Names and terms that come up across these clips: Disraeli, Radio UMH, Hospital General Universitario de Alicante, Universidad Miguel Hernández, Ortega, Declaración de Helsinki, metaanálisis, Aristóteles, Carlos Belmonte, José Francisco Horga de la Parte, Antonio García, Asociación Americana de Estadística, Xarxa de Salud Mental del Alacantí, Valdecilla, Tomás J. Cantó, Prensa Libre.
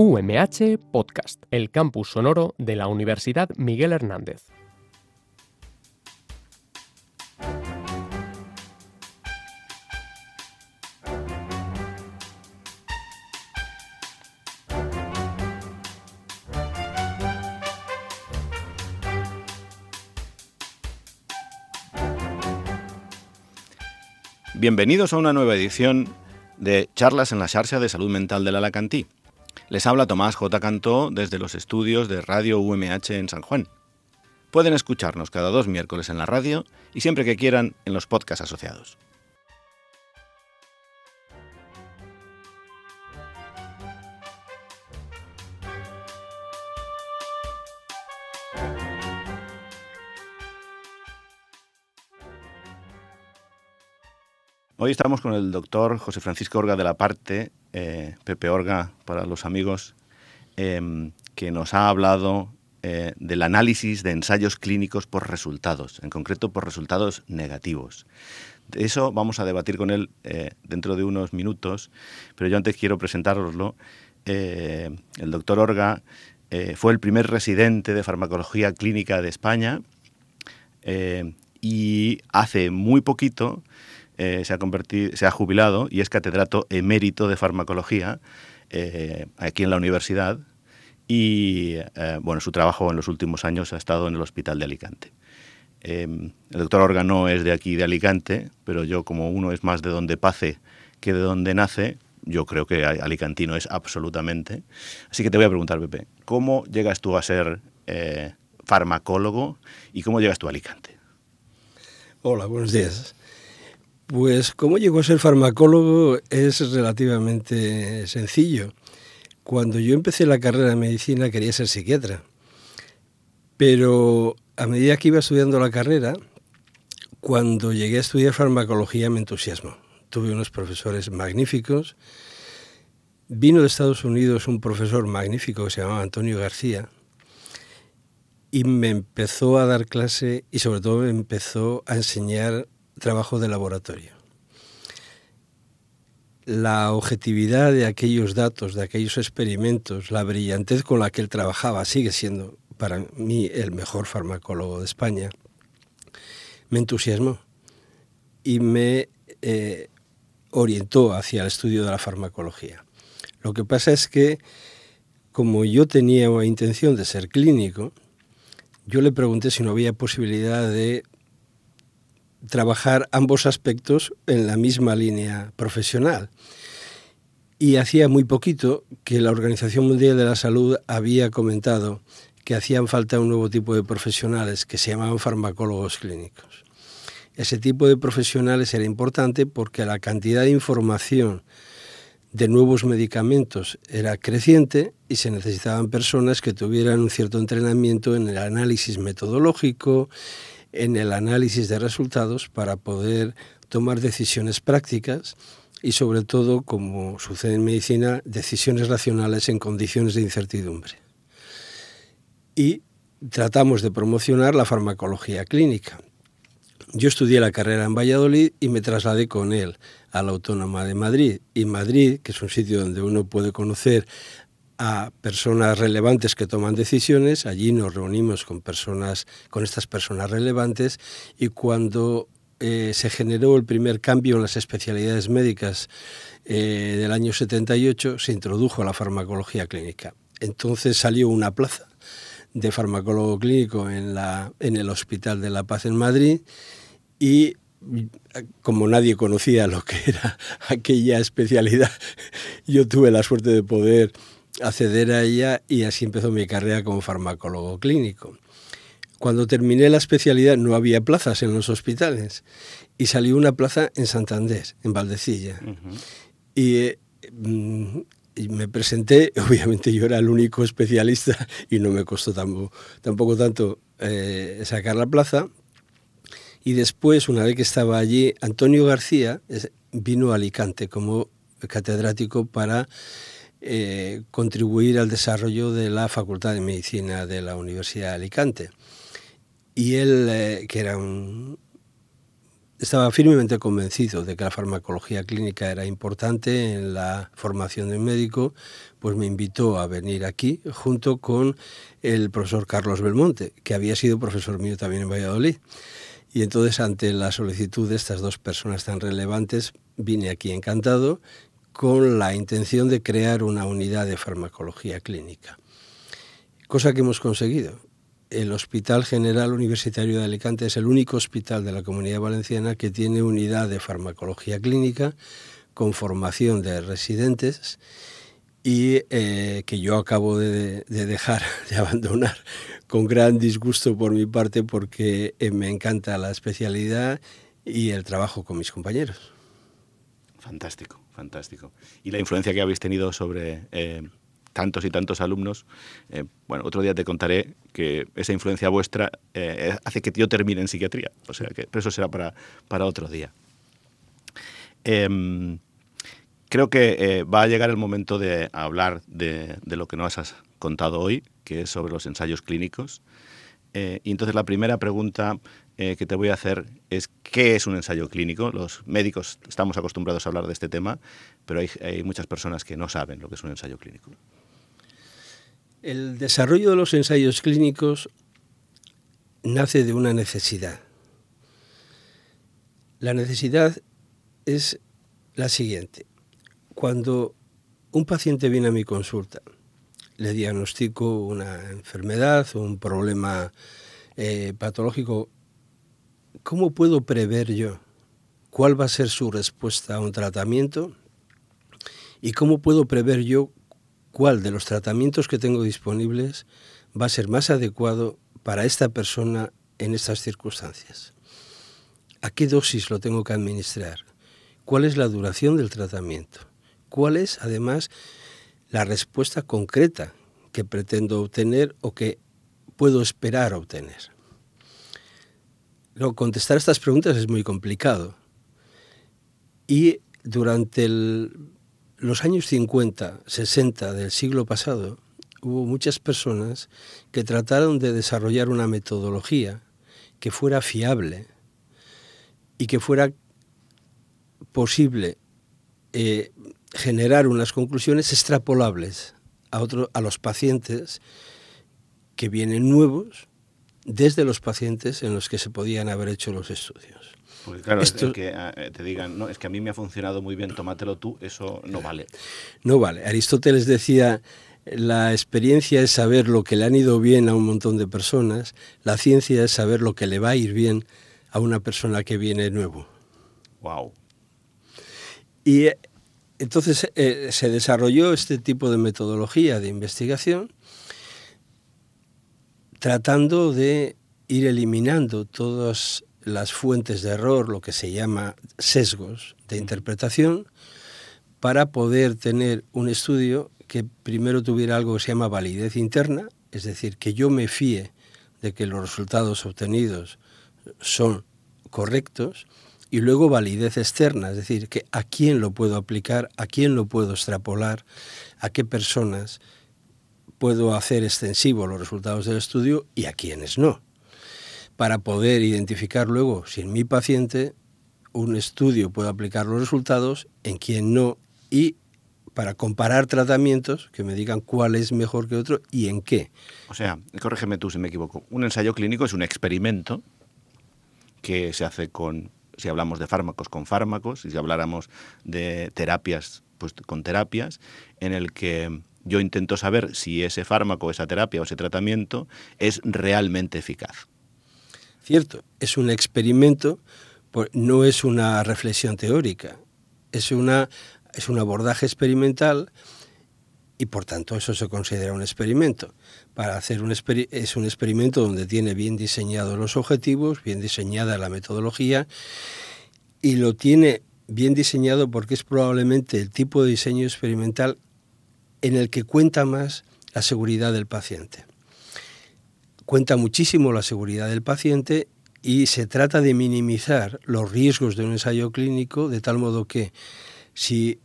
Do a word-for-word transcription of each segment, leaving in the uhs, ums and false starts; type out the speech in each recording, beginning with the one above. U M H Podcast, el campus sonoro de la Universidad Miguel Hernández. Bienvenidos a una nueva edición de Charlas en la Xarxa de Salud Mental del Alacantí. Les habla Tomás J. Cantó desde los estudios de Radio U M H en San Juan. Pueden escucharnos cada dos miércoles en la radio y siempre que quieran en los podcasts asociados. Hoy estamos con el doctor José Francisco Horga de la Parte, eh, Pepe Horga para los amigos, eh, que nos ha hablado eh, del análisis de ensayos clínicos por resultados, en concreto por resultados negativos. De eso vamos a debatir con él eh, dentro de unos minutos, pero yo antes quiero presentároslo. Eh, el doctor Horga eh, fue el primer residente de farmacología clínica de España eh, y hace muy poquito... Eh, se ha convertido, se ha jubilado y es catedrático emérito de farmacología eh, aquí en la universidad y eh, bueno, su trabajo en los últimos años ha estado en el Hospital de Alicante. Eh, el doctor Horga no es de aquí de Alicante, pero yo, como uno es más de donde pase que de donde nace, yo creo que alicantino es absolutamente. Así que te voy a preguntar, Pepe, ¿cómo llegas tú a ser eh, farmacólogo y cómo llegas tú a Alicante? Hola, buenos días. Pues cómo llegó a ser farmacólogo es relativamente sencillo. Cuando yo empecé la carrera de medicina quería ser psiquiatra, pero a medida que iba estudiando la carrera, cuando llegué a estudiar farmacología me entusiasmó. Tuve unos profesores magníficos. Vino de Estados Unidos un profesor magnífico que se llamaba Antonio García y me empezó a dar clase y sobre todo me empezó a enseñar trabajo de laboratorio. La objetividad de aquellos datos, de aquellos experimentos, la brillantez con la que él trabajaba, sigue siendo para mí el mejor farmacólogo de España, me entusiasmó y me eh, orientó hacia el estudio de la farmacología. Lo que pasa es que, como yo tenía una intención de ser clínico, yo le pregunté si no había posibilidad de trabajar ambos aspectos en la misma línea profesional. Y hacía muy poquito que la Organización Mundial de la Salud había comentado que hacían falta un nuevo tipo de profesionales que se llamaban farmacólogos clínicos. Ese tipo de profesionales era importante porque la cantidad de información de nuevos medicamentos era creciente y se necesitaban personas que tuvieran un cierto entrenamiento en el análisis metodológico, en el análisis de resultados para poder tomar decisiones prácticas y sobre todo, como sucede en medicina, decisiones racionales en condiciones de incertidumbre. Y tratamos de promocionar la farmacología clínica. Yo estudié la carrera en Valladolid y me trasladé con él a la Autónoma de Madrid. Y Madrid, que es un sitio donde uno puede conocer a personas relevantes que toman decisiones, allí nos reunimos con personas, con estas personas relevantes y cuando eh, se generó el primer cambio en las especialidades médicas eh, del año setenta y ocho, se introdujo la farmacología clínica. Entonces salió una plaza de farmacólogo clínico en, la, en el Hospital de la Paz en Madrid y como nadie conocía lo que era aquella especialidad, yo tuve la suerte de poder acceder a ella y así empezó mi carrera como farmacólogo clínico. Cuando terminé la especialidad no había plazas en los hospitales y salió una plaza en Santander, en Valdecilla. Uh-huh. Y, eh, y me presenté, obviamente yo era el único especialista y no me costó tampoco, tampoco tanto eh, sacar la plaza. Y después, una vez que estaba allí, Antonio García vino a Alicante como catedrático para Eh, contribuir al desarrollo de la Facultad de Medicina de la Universidad de Alicante. Y él, eh, que era un Estaba firmemente convencido de que la farmacología clínica era importante en la formación de un médico, pues me invitó a venir aquí junto con el profesor Carlos Belmonte, que había sido profesor mío también en Valladolid. Y entonces, ante la solicitud de estas dos personas tan relevantes, vine aquí encantado con la intención de crear una unidad de farmacología clínica, cosa que hemos conseguido. El Hospital General Universitario de Alicante es el único hospital de la Comunidad Valenciana que tiene unidad de farmacología clínica con formación de residentes y eh, que yo acabo de, de dejar, de abandonar, con gran disgusto por mi parte, porque eh, me encanta la especialidad y el trabajo con mis compañeros. Fantástico, fantástico. Y la influencia que habéis tenido sobre... Eh... tantos y tantos alumnos, eh, bueno, otro día te contaré que esa influencia vuestra eh, hace que yo termine en psiquiatría, o sea, que eso será para, para otro día. Eh, creo que eh, va a llegar el momento de hablar de, de lo que nos has contado hoy, que es sobre los ensayos clínicos. Eh, y entonces la primera pregunta eh, que te voy a hacer es ¿qué es un ensayo clínico? Los médicos estamos acostumbrados a hablar de este tema, pero hay, hay muchas personas que no saben lo que es un ensayo clínico. El desarrollo de los ensayos clínicos nace de una necesidad. La necesidad es la siguiente. Cuando un paciente viene a mi consulta, le diagnostico una enfermedad, un problema eh, patológico, ¿cómo puedo prever yo cuál va a ser su respuesta a un tratamiento? ¿Y cómo puedo prever yo cuál de los tratamientos que tengo disponibles va a ser más adecuado para esta persona en estas circunstancias? ¿A qué dosis lo tengo que administrar? ¿Cuál es la duración del tratamiento? ¿Cuál es, además, la respuesta concreta que pretendo obtener o que puedo esperar obtener? Luego, contestar estas preguntas es muy complicado. Y durante el... los años cincuenta, sesenta del siglo pasado, hubo muchas personas que trataron de desarrollar una metodología que fuera fiable y que fuera posible eh, generar unas conclusiones extrapolables a, otro, a los pacientes que vienen nuevos desde los pacientes en los que se podían haber hecho los estudios. Porque claro, Esto, es que te digan, no, es que a mí me ha funcionado muy bien, tómatelo tú, eso no vale. No vale. Aristóteles decía, la experiencia es saber lo que le han ido bien a un montón de personas, la ciencia es saber lo que le va a ir bien a una persona que viene nuevo. Wow. Y entonces eh, se desarrolló este tipo de metodología de investigación tratando de ir eliminando todas las fuentes de error, lo que se llama sesgos de interpretación, para poder tener un estudio que primero tuviera algo que se llama validez interna, es decir, que yo me fíe de que los resultados obtenidos son correctos, y luego validez externa, es decir, que a quién lo puedo aplicar, a quién lo puedo extrapolar, a qué personas puedo hacer extensivo los resultados del estudio y a quiénes no, para poder identificar luego si en mi paciente un estudio puede aplicar los resultados, en quién no, y para comparar tratamientos que me digan cuál es mejor que otro y en qué. O sea, corrígeme tú si me equivoco, un ensayo clínico es un experimento que se hace con, si hablamos de fármacos, con fármacos, y si habláramos de terapias, pues con terapias, en el que yo intento saber si ese fármaco, esa terapia o ese tratamiento es realmente eficaz. Cierto, es un experimento, no es una reflexión teórica, es, una, es un abordaje experimental y por tanto eso se considera un experimento. Para hacer un exper- es un experimento donde tiene bien diseñados los objetivos, bien diseñada la metodología y lo tiene bien diseñado porque es probablemente el tipo de diseño experimental en el que cuenta más la seguridad del paciente. Cuenta muchísimo la seguridad del paciente y se trata de minimizar los riesgos de un ensayo clínico de tal modo que si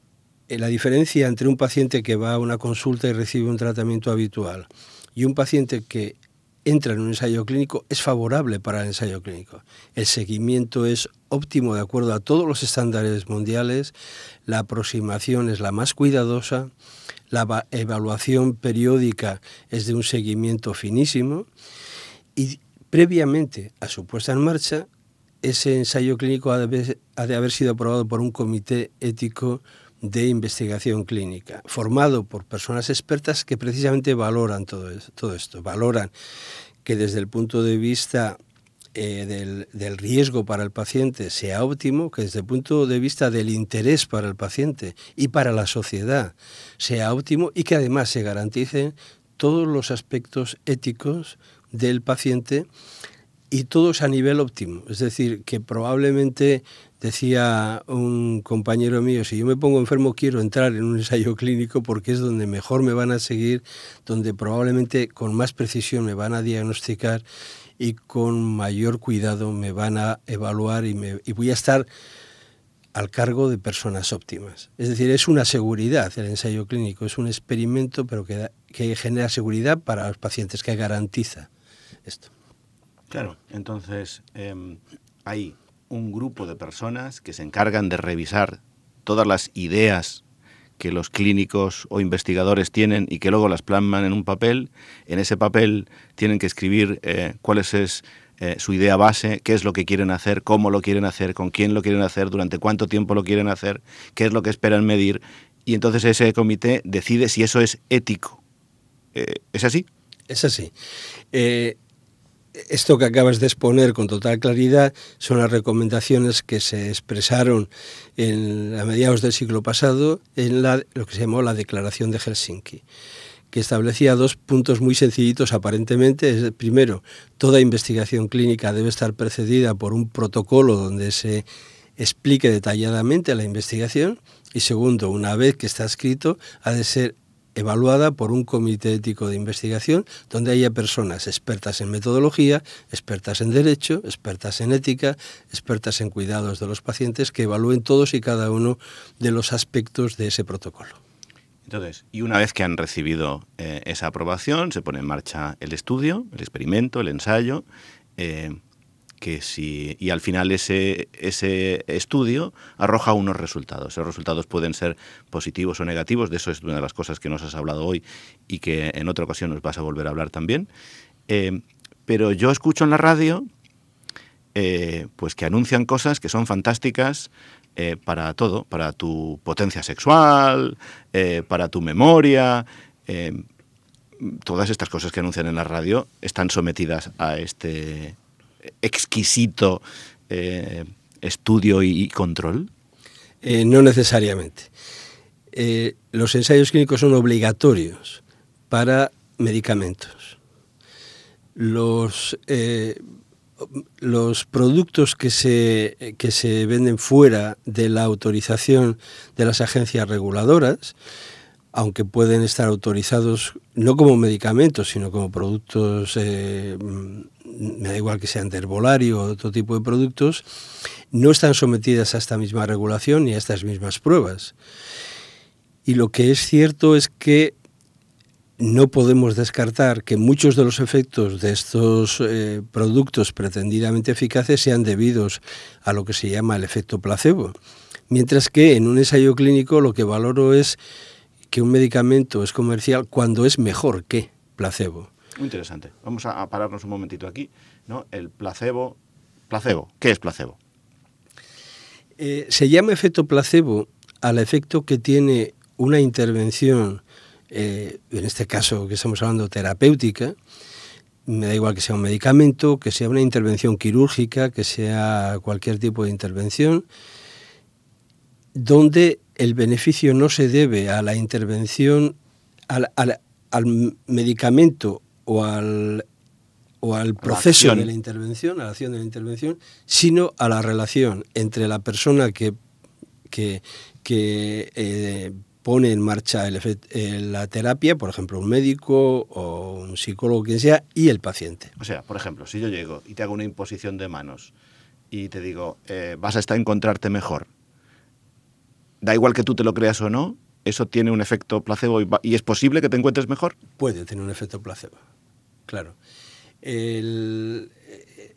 la diferencia entre un paciente que va a una consulta y recibe un tratamiento habitual y un paciente que entra en un ensayo clínico es favorable para el ensayo clínico. El seguimiento es óptimo de acuerdo a todos los estándares mundiales, la aproximación es la más cuidadosa, la evaluación periódica es de un seguimiento finísimo y previamente a su puesta en marcha, ese ensayo clínico ha de haber sido aprobado por un comité ético de investigación clínica, formado por personas expertas que precisamente valoran todo esto. Todo esto. Valoran que desde el punto de vista eh, del, del riesgo para el paciente sea óptimo, que desde el punto de vista del interés para el paciente y para la sociedad sea óptimo y que además se garanticen todos los aspectos éticos del paciente y todos a nivel óptimo. Es decir, que probablemente... Decía un compañero mío, si yo me pongo enfermo quiero entrar en un ensayo clínico porque es donde mejor me van a seguir, donde probablemente con más precisión me van a diagnosticar y con mayor cuidado me van a evaluar y, me, y voy a estar al cargo de personas óptimas. Es decir, es una seguridad el ensayo clínico, es un experimento pero que, da, que genera seguridad para los pacientes, que garantiza esto. Claro, entonces eh, ahí... un grupo de personas que se encargan de revisar todas las ideas que los clínicos o investigadores tienen y que luego las plasman en un papel. En ese papel tienen que escribir eh, cuál es eh, su idea base, qué es lo que quieren hacer, cómo lo quieren hacer, con quién lo quieren hacer, durante cuánto tiempo lo quieren hacer, qué es lo que esperan medir. Y entonces ese comité decide si eso es ético. Eh, ¿Es así? Es así. Eh... Esto que acabas de exponer con total claridad son las recomendaciones que se expresaron en, a mediados del siglo pasado en la, lo que se llamó la Declaración de Helsinki, que establecía dos puntos muy sencillitos aparentemente. Primero, toda investigación clínica debe estar precedida por un protocolo donde se explique detalladamente la investigación y segundo, una vez que está escrito, ha de ser evaluada por un comité ético de investigación donde haya personas expertas en metodología, expertas en derecho, expertas en ética, expertas en cuidados de los pacientes que evalúen todos y cada uno de los aspectos de ese protocolo. Entonces, y una vez que han recibido eh, esa aprobación, se pone en marcha el estudio, el experimento, el ensayo, eh, que si, y al final ese, ese estudio arroja unos resultados. Esos resultados pueden ser positivos o negativos, de eso es una de las cosas que nos has hablado hoy y que en otra ocasión nos vas a volver a hablar también. Eh, pero yo escucho en la radio eh, pues que anuncian cosas que son fantásticas eh, para todo, para tu potencia sexual, eh, para tu memoria... Eh, todas estas cosas que anuncian en la radio están sometidas a este... exquisito eh, estudio y, y control? Eh, no necesariamente. Eh, los ensayos clínicos son obligatorios para medicamentos. Los, eh, los productos que se, que se venden fuera de la autorización de las agencias reguladoras, aunque pueden estar autorizados no como medicamentos, sino como productos... Eh, me da igual que sean de herbolario o otro tipo de productos, no están sometidas a esta misma regulación ni a estas mismas pruebas. Y lo que es cierto es que no podemos descartar que muchos de los efectos de estos eh, productos pretendidamente eficaces sean debidos a lo que se llama el efecto placebo. Mientras que en un ensayo clínico lo que valoro es que un medicamento es comercial cuando es mejor que placebo. Muy interesante. Vamos a pararnos un momentito aquí, ¿no? El placebo. Placebo. ¿Qué es placebo? Eh, se llama efecto placebo al efecto que tiene una intervención, eh, en este caso que estamos hablando terapéutica, me da igual que sea un medicamento, que sea una intervención quirúrgica, que sea cualquier tipo de intervención, donde el beneficio no se debe a la intervención, al, al, al medicamento o al, o al proceso la de la intervención, a la acción de la intervención, sino a la relación entre la persona que, que, que eh, pone en marcha el efect, eh, la terapia, por ejemplo, un médico o un psicólogo, quien sea, y el paciente. O sea, por ejemplo, si yo llego y te hago una imposición de manos y te digo, eh, vas a estar encontrarte mejor, da igual que tú te lo creas o no, ¿eso tiene un efecto placebo y, va, y es posible que te encuentres mejor? Puede tener un efecto placebo, claro. El,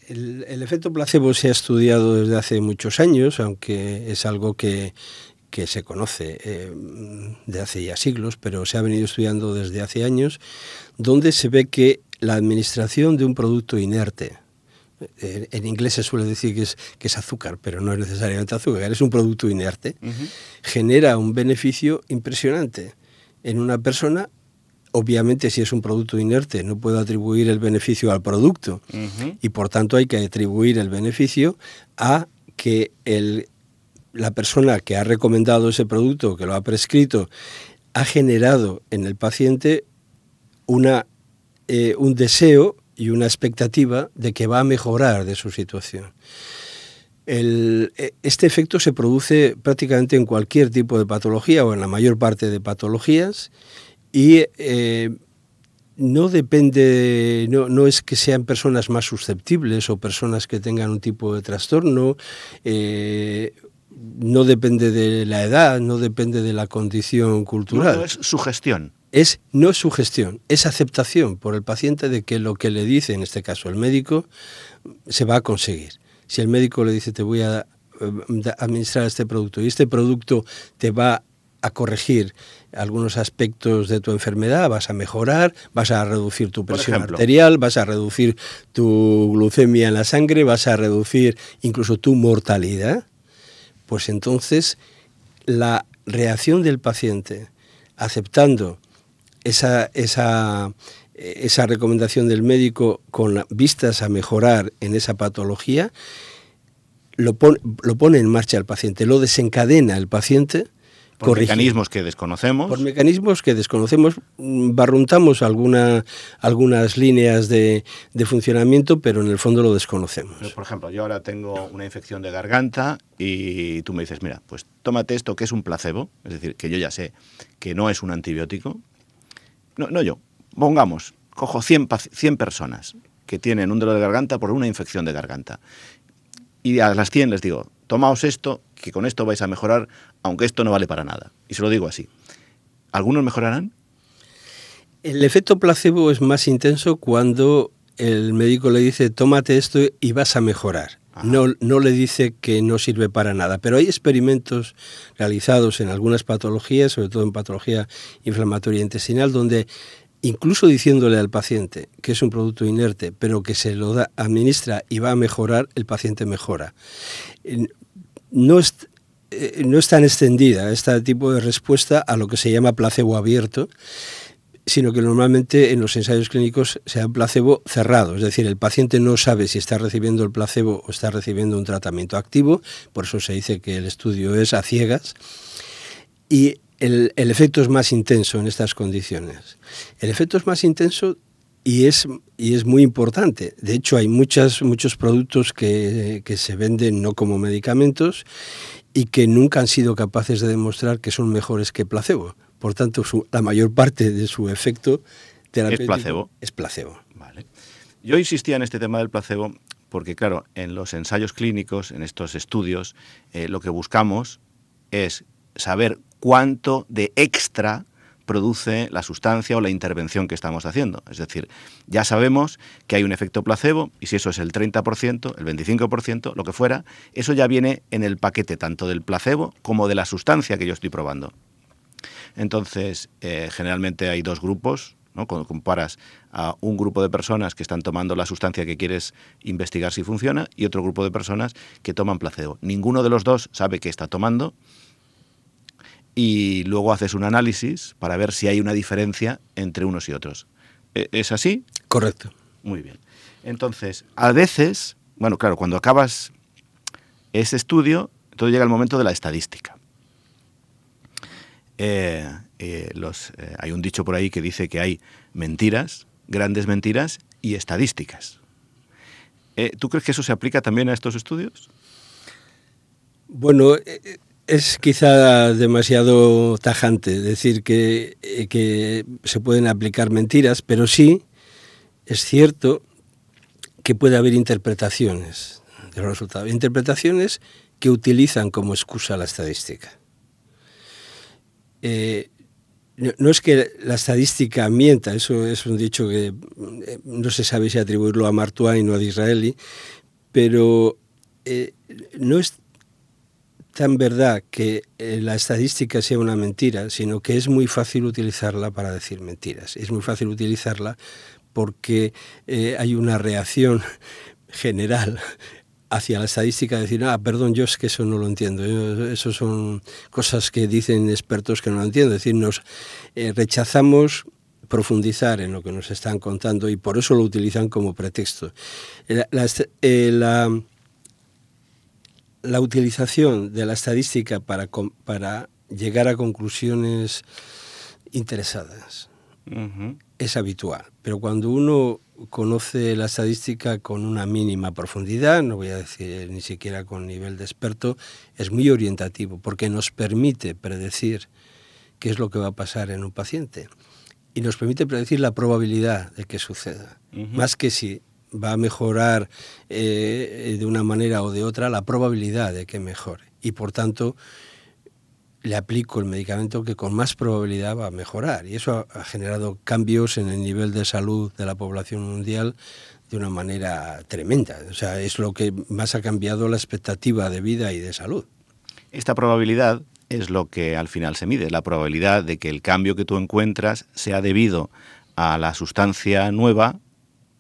el, el efecto placebo se ha estudiado desde hace muchos años, aunque es algo que, que se conoce eh, de hace ya siglos, pero se ha venido estudiando desde hace años, donde se ve que la administración de un producto inerte, eh, en inglés se suele decir que es, que es azúcar, pero no es necesariamente azúcar, es un producto inerte, uh-huh. genera un beneficio impresionante en una persona. Obviamente, si es un producto inerte, no puedo atribuir el beneficio al producto, uh-huh. y por tanto hay que atribuir el beneficio a que el, la persona que ha recomendado ese producto, que lo ha prescrito, ha generado en el paciente una, eh, un deseo y una expectativa de que va a mejorar de su situación. El, este efecto se produce prácticamente en cualquier tipo de patología o en la mayor parte de patologías. Y eh, no depende, no, no es que sean personas más susceptibles o personas que tengan un tipo de trastorno, eh, no depende de la edad, no depende de la condición cultural. No es sugestión. Es no es sugestión, es aceptación por el paciente de que lo que le dice, en este caso el médico, se va a conseguir. Si el médico le dice te voy a administrar este producto y este producto te va a a corregir algunos aspectos de tu enfermedad, vas a mejorar, vas a reducir tu presión arterial, vas a reducir tu glucemia en la sangre, vas a reducir incluso tu mortalidad, pues entonces la reacción del paciente aceptando esa, esa, esa recomendación del médico con vistas a mejorar en esa patología, lo pone, lo pone en marcha el paciente, lo desencadena el paciente. Por corrigir. mecanismos que desconocemos. Por mecanismos que desconocemos, barruntamos alguna, algunas líneas de, de funcionamiento, pero en el fondo lo desconocemos. Pero por ejemplo, yo ahora tengo una infección de garganta y tú me dices, mira, pues tómate esto que es un placebo, es decir, que yo ya sé que no es un antibiótico. No, no yo, pongamos, cojo cien, cien personas que tienen un dolor de garganta por una infección de garganta y a las cien les digo, tomaos esto, que con esto vais a mejorar, aunque esto no vale para nada. Y se lo digo así. ¿Algunos mejorarán? El efecto placebo es más intenso cuando el médico le dice, tómate esto y vas a mejorar. No, no le dice que no sirve para nada. Pero hay experimentos realizados en algunas patologías, sobre todo en patología inflamatoria intestinal, donde incluso diciéndole al paciente que es un producto inerte, pero que se lo da, administra y va a mejorar, el paciente mejora. No es, no es tan extendida este tipo de respuesta a lo que se llama placebo abierto, sino que normalmente en los ensayos clínicos se da placebo cerrado, es decir, el paciente no sabe si está recibiendo el placebo o está recibiendo un tratamiento activo, por eso se dice que el estudio es a ciegas, y El, el efecto es más intenso en estas condiciones. El efecto es más intenso y es, y es muy importante. De hecho, hay muchas, muchos productos que, que se venden no como medicamentos y que nunca han sido capaces de demostrar que son mejores que placebo. Por tanto, su, la mayor parte de su efecto terapéutico es placebo. Es placebo. Vale. Yo insistía en este tema del placebo porque, claro, en los ensayos clínicos, en estos estudios, eh, lo que buscamos es saber cuánto de extra produce la sustancia o la intervención que estamos haciendo. Es decir, ya sabemos que hay un efecto placebo y si eso es el treinta por ciento, el veinticinco por ciento, lo que fuera, eso ya viene en el paquete tanto del placebo como de la sustancia que yo estoy probando. Entonces, eh, generalmente hay dos grupos, ¿no? Cuando comparas a un grupo de personas que están tomando la sustancia que quieres investigar si funciona y otro grupo de personas que toman placebo. Ninguno de los dos sabe qué está tomando. Y luego haces un análisis para ver si hay una diferencia entre unos y otros. ¿Es así? Correcto. Muy bien. Entonces, a veces, bueno, claro, cuando acabas ese estudio, entonces llega el momento de la estadística. Eh, eh, los, eh, hay un dicho por ahí que dice que hay mentiras, grandes mentiras y estadísticas. Eh, ¿Tú crees que eso se aplica también a estos estudios? Bueno... Eh, Es quizá demasiado tajante decir que, que se pueden aplicar mentiras, pero sí es cierto que puede haber interpretaciones de los resultados, interpretaciones que utilizan como excusa la estadística. Eh, No es que la estadística mienta, eso es un dicho que no se sabe si atribuirlo a Martuáin o a Disraeli, pero eh, no es tan verdad que eh, la estadística sea una mentira, sino que es muy fácil utilizarla para decir mentiras. Es muy fácil utilizarla porque eh, hay una reacción general hacia la estadística, decir, ah, perdón, yo es que eso no lo entiendo, yo, eso son cosas que dicen expertos que no lo entiendo, es decir, nos eh, rechazamos profundizar en lo que nos están contando y por eso lo utilizan como pretexto. La, la, eh, la, la utilización de la estadística para, para llegar a conclusiones interesadas uh-huh. es habitual, pero cuando uno conoce la estadística con una mínima profundidad, no voy a decir ni siquiera con nivel de experto, es muy orientativo porque nos permite predecir qué es lo que va a pasar en un paciente y nos permite predecir la probabilidad de que suceda. Uh-huh. Más que si va a mejorar eh, de una manera o de otra, la probabilidad de que mejore. Y por tanto, le aplico el medicamento que con más probabilidad va a mejorar. Y eso ha, ha generado cambios en el nivel de salud de la población mundial de una manera tremenda. O sea, es lo que más ha cambiado la expectativa de vida y de salud. Esta probabilidad es lo que al final se mide, la probabilidad de que el cambio que tú encuentras sea debido a la sustancia nueva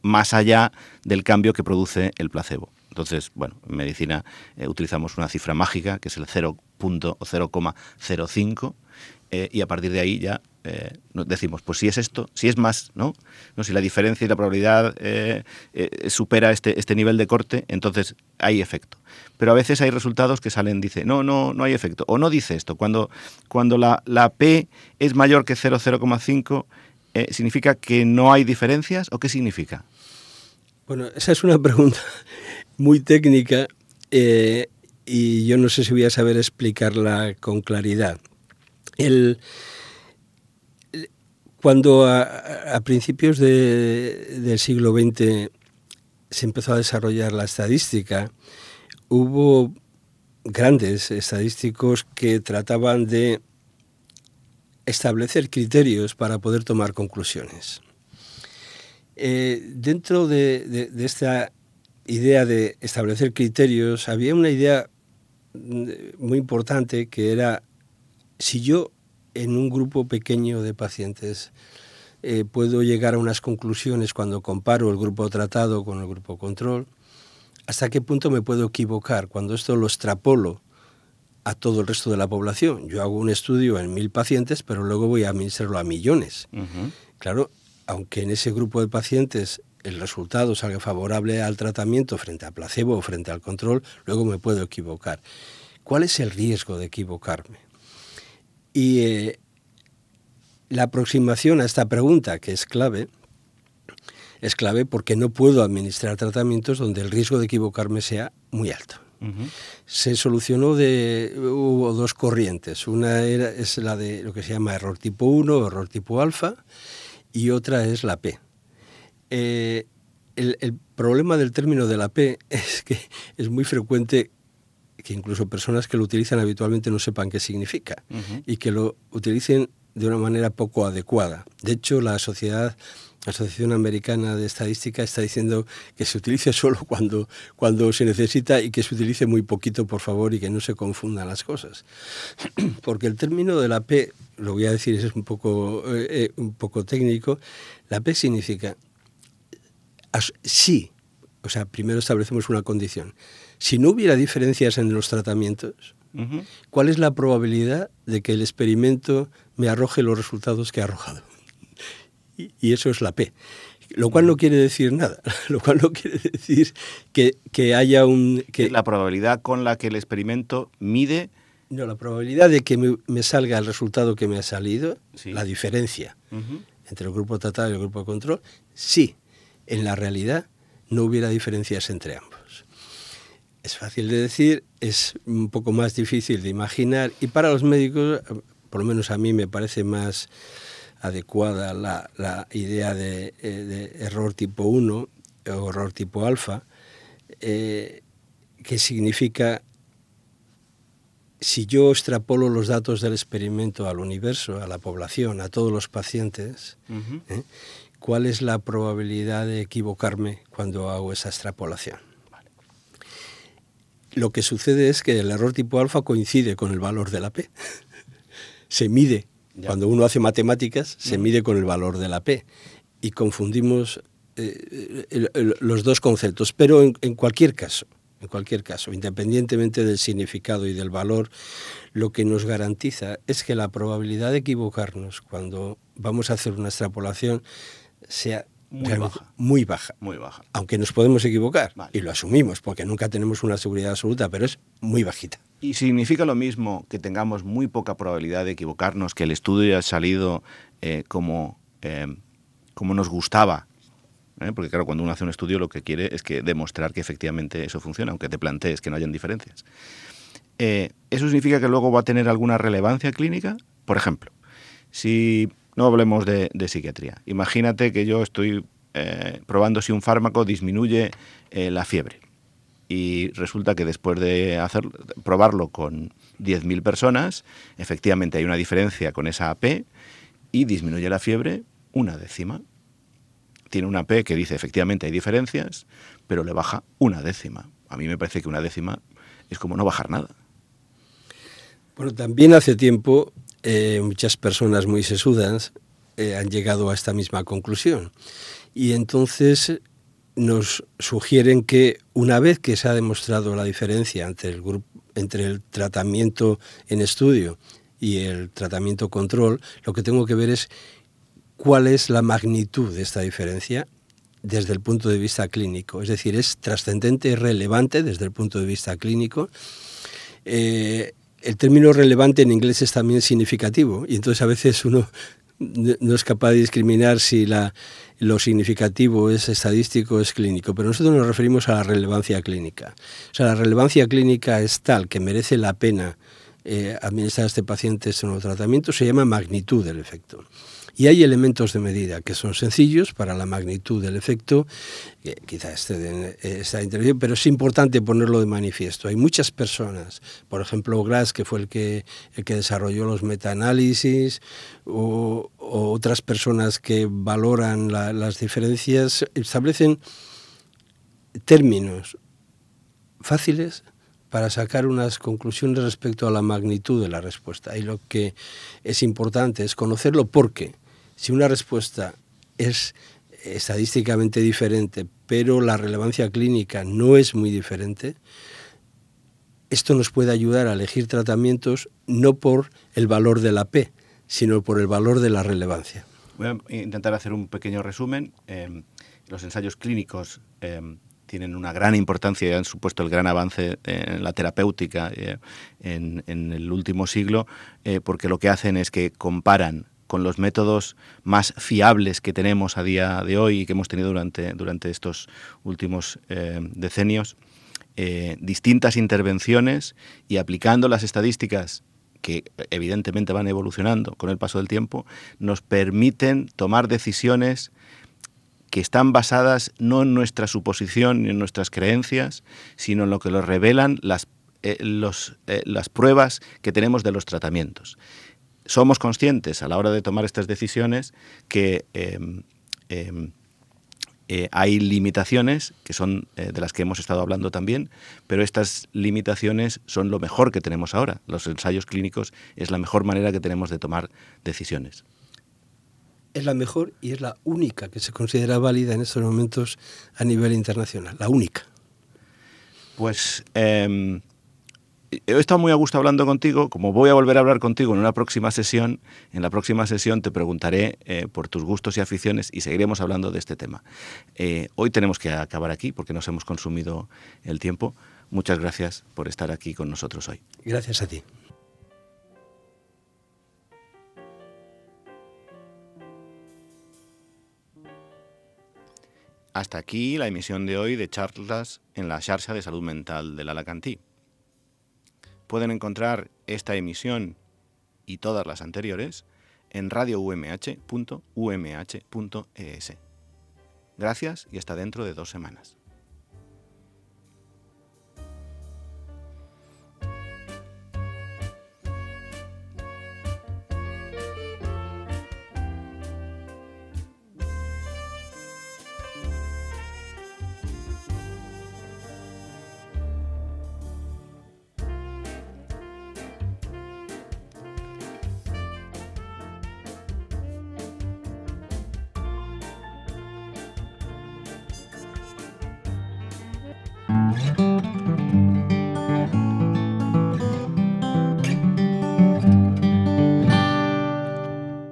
más allá del cambio que produce el placebo. Entonces, bueno, en medicina eh, utilizamos una cifra mágica, que es el cero punto cero cero cinco, eh, y a partir de ahí ya eh, decimos, pues si es esto, si es más, ¿no? ¿No? Si la diferencia y la probabilidad eh, eh, supera este, este nivel de corte, entonces hay efecto. Pero a veces hay resultados que salen, dice, no, no, no hay efecto, o no dice esto. Cuando, cuando la, la P es mayor que cero coma cero cinco, eh, ¿significa que no hay diferencias o qué significa? Bueno, esa es una pregunta muy técnica eh, y yo no sé si voy a saber explicarla con claridad. El, el, cuando a, a principios de, del siglo veinte se empezó a desarrollar la estadística, hubo grandes estadísticos que trataban de establecer criterios para poder tomar conclusiones. Eh, dentro de, de, de esta idea de establecer criterios, había una idea muy importante que era, si yo en un grupo pequeño de pacientes eh, puedo llegar a unas conclusiones cuando comparo el grupo tratado con el grupo control, ¿hasta qué punto me puedo equivocar cuando esto lo extrapolo a todo el resto de la población? Yo hago un estudio en mil pacientes, pero luego voy a administrarlo a millones. Uh-huh. Claro, aunque en ese grupo de pacientes el resultado salga favorable al tratamiento frente a placebo o frente al control, luego me puedo equivocar. ¿Cuál es el riesgo de equivocarme? Y eh, la aproximación a esta pregunta, que es clave, es clave porque no puedo administrar tratamientos donde el riesgo de equivocarme sea muy alto. Uh-huh. Se solucionó de hubo dos corrientes. Una era, es la de lo que se llama error tipo uno o error tipo alfa, y otra es la P. Eh, el, el problema del término de la P es que es muy frecuente que incluso personas que lo utilizan habitualmente no sepan qué significa uh-huh. y que lo utilicen de una manera poco adecuada. De hecho, la sociedad, la Asociación Americana de Estadística está diciendo que se utilice solo cuando, cuando se necesita y que se utilice muy poquito, por favor, y que no se confundan las cosas. Porque el término de la P, lo voy a decir, es un poco, eh, un poco técnico, la P significa sí, o sea, primero establecemos una condición. Si no hubiera diferencias en los tratamientos, uh-huh. ¿cuál es la probabilidad de que el experimento me arroje los resultados que ha arrojado? Y, y eso es la P. Lo cual uh-huh. no quiere decir nada, lo cual no quiere decir que, que haya un... Que, la probabilidad con la que el experimento mide... No, la probabilidad de que me, me salga el resultado que me ha salido, sí. la diferencia uh-huh. entre el grupo tratado y el grupo de control, sí. En la realidad no hubiera diferencias entre ambos. Es fácil de decir, es un poco más difícil de imaginar y para los médicos, por lo menos a mí me parece más adecuada la, la idea de, de error tipo uno o error tipo alfa, eh, que significa si yo extrapolo los datos del experimento al universo, a la población, a todos los pacientes, uh-huh. ¿eh? ¿cuál es la probabilidad de equivocarme cuando hago esa extrapolación? Vale. Lo que sucede es que el error tipo alfa coincide con el valor de la P. Se mide. Ya. Cuando uno hace matemáticas, se uh-huh. mide con el valor de la P. Y confundimos eh, el, el, los dos conceptos. Pero en, en cualquier caso, en cualquier caso, independientemente del significado y del valor, lo que nos garantiza es que la probabilidad de equivocarnos cuando vamos a hacer una extrapolación sea muy baja. Muy baja. Muy baja. Aunque nos podemos equivocar, vale. y lo asumimos, porque nunca tenemos una seguridad absoluta, pero es muy bajita. ¿Y significa lo mismo que tengamos muy poca probabilidad de equivocarnos, que el estudio haya salido eh, como, eh, como nos gustaba? ¿Eh? Porque claro, cuando uno hace un estudio lo que quiere es que demostrar que efectivamente eso funciona, aunque te plantees que no hayan diferencias. Eh, ¿Eso significa que luego va a tener alguna relevancia clínica? Por ejemplo, si no hablemos de, de psiquiatría, imagínate que yo estoy eh, probando si un fármaco disminuye eh, la fiebre y resulta que después de hacer, probarlo con diez mil personas, efectivamente hay una diferencia con esa A P y disminuye la fiebre una décima. Tiene una P que dice, efectivamente, hay diferencias, pero le baja una décima. A mí me parece que una décima es como no bajar nada. Bueno, también hace tiempo eh, muchas personas muy sesudas eh, han llegado a esta misma conclusión. Y entonces nos sugieren que una vez que se ha demostrado la diferencia entre el, grupo, entre el tratamiento en estudio y el tratamiento control, lo que tengo que ver es ¿cuál es la magnitud de esta diferencia desde el punto de vista clínico? Es decir, es trascendente, es relevante desde el punto de vista clínico. Eh, el término relevante en inglés es también significativo y entonces a veces uno no es capaz de discriminar si la, lo significativo es estadístico o es clínico, pero nosotros nos referimos a la relevancia clínica. O sea, la relevancia clínica es tal que merece la pena eh, administrar a este paciente este nuevo tratamiento, se llama magnitud del efecto. Y hay elementos de medida que son sencillos para la magnitud del efecto, que quizás esté en esta intervención, pero es importante ponerlo de manifiesto. Hay muchas personas, por ejemplo, Glass, que fue el que, el que desarrolló los metaanálisis, o, o otras personas que valoran la, las diferencias, establecen términos fáciles para sacar unas conclusiones respecto a la magnitud de la respuesta. Y lo que es importante es conocerlo porque si una respuesta es estadísticamente diferente, pero la relevancia clínica no es muy diferente, esto nos puede ayudar a elegir tratamientos no por el valor de la P, sino por el valor de la relevancia. Voy a intentar hacer un pequeño resumen. Eh, los ensayos clínicos eh, tienen una gran importancia y han supuesto el gran avance en la terapéutica eh, en, en el último siglo, eh, porque lo que hacen es que comparan con los métodos más fiables que tenemos a día de hoy y que hemos tenido durante, durante estos últimos eh, decenios, eh, distintas intervenciones y aplicando las estadísticas que evidentemente van evolucionando con el paso del tiempo, nos permiten tomar decisiones que están basadas no en nuestra suposición ni en nuestras creencias, sino en lo que nos revelan las, eh, los, eh, las pruebas que tenemos de los tratamientos. Somos conscientes a la hora de tomar estas decisiones que eh, eh, eh, hay limitaciones, que son eh, de las que hemos estado hablando también, pero estas limitaciones son lo mejor que tenemos ahora. Los ensayos clínicos es la mejor manera que tenemos de tomar decisiones. Es la mejor y es la única que se considera válida en estos momentos a nivel internacional, la única. Pues eh, he estado muy a gusto hablando contigo, como voy a volver a hablar contigo en una próxima sesión, en la próxima sesión te preguntaré eh, por tus gustos y aficiones y seguiremos hablando de este tema. Eh, hoy tenemos que acabar aquí porque nos hemos consumido el tiempo. Muchas gracias por estar aquí con nosotros hoy. Gracias a ti. Hasta aquí la emisión de hoy de charlas en la Xarxa de Salud Mental del Alacantí. Pueden encontrar esta emisión y todas las anteriores en radio u m h punto u m h punto e s. Gracias y hasta dentro de dos semanas.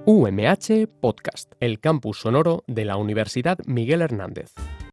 U M H Podcast, el campus sonoro de la Universidad Miguel Hernández.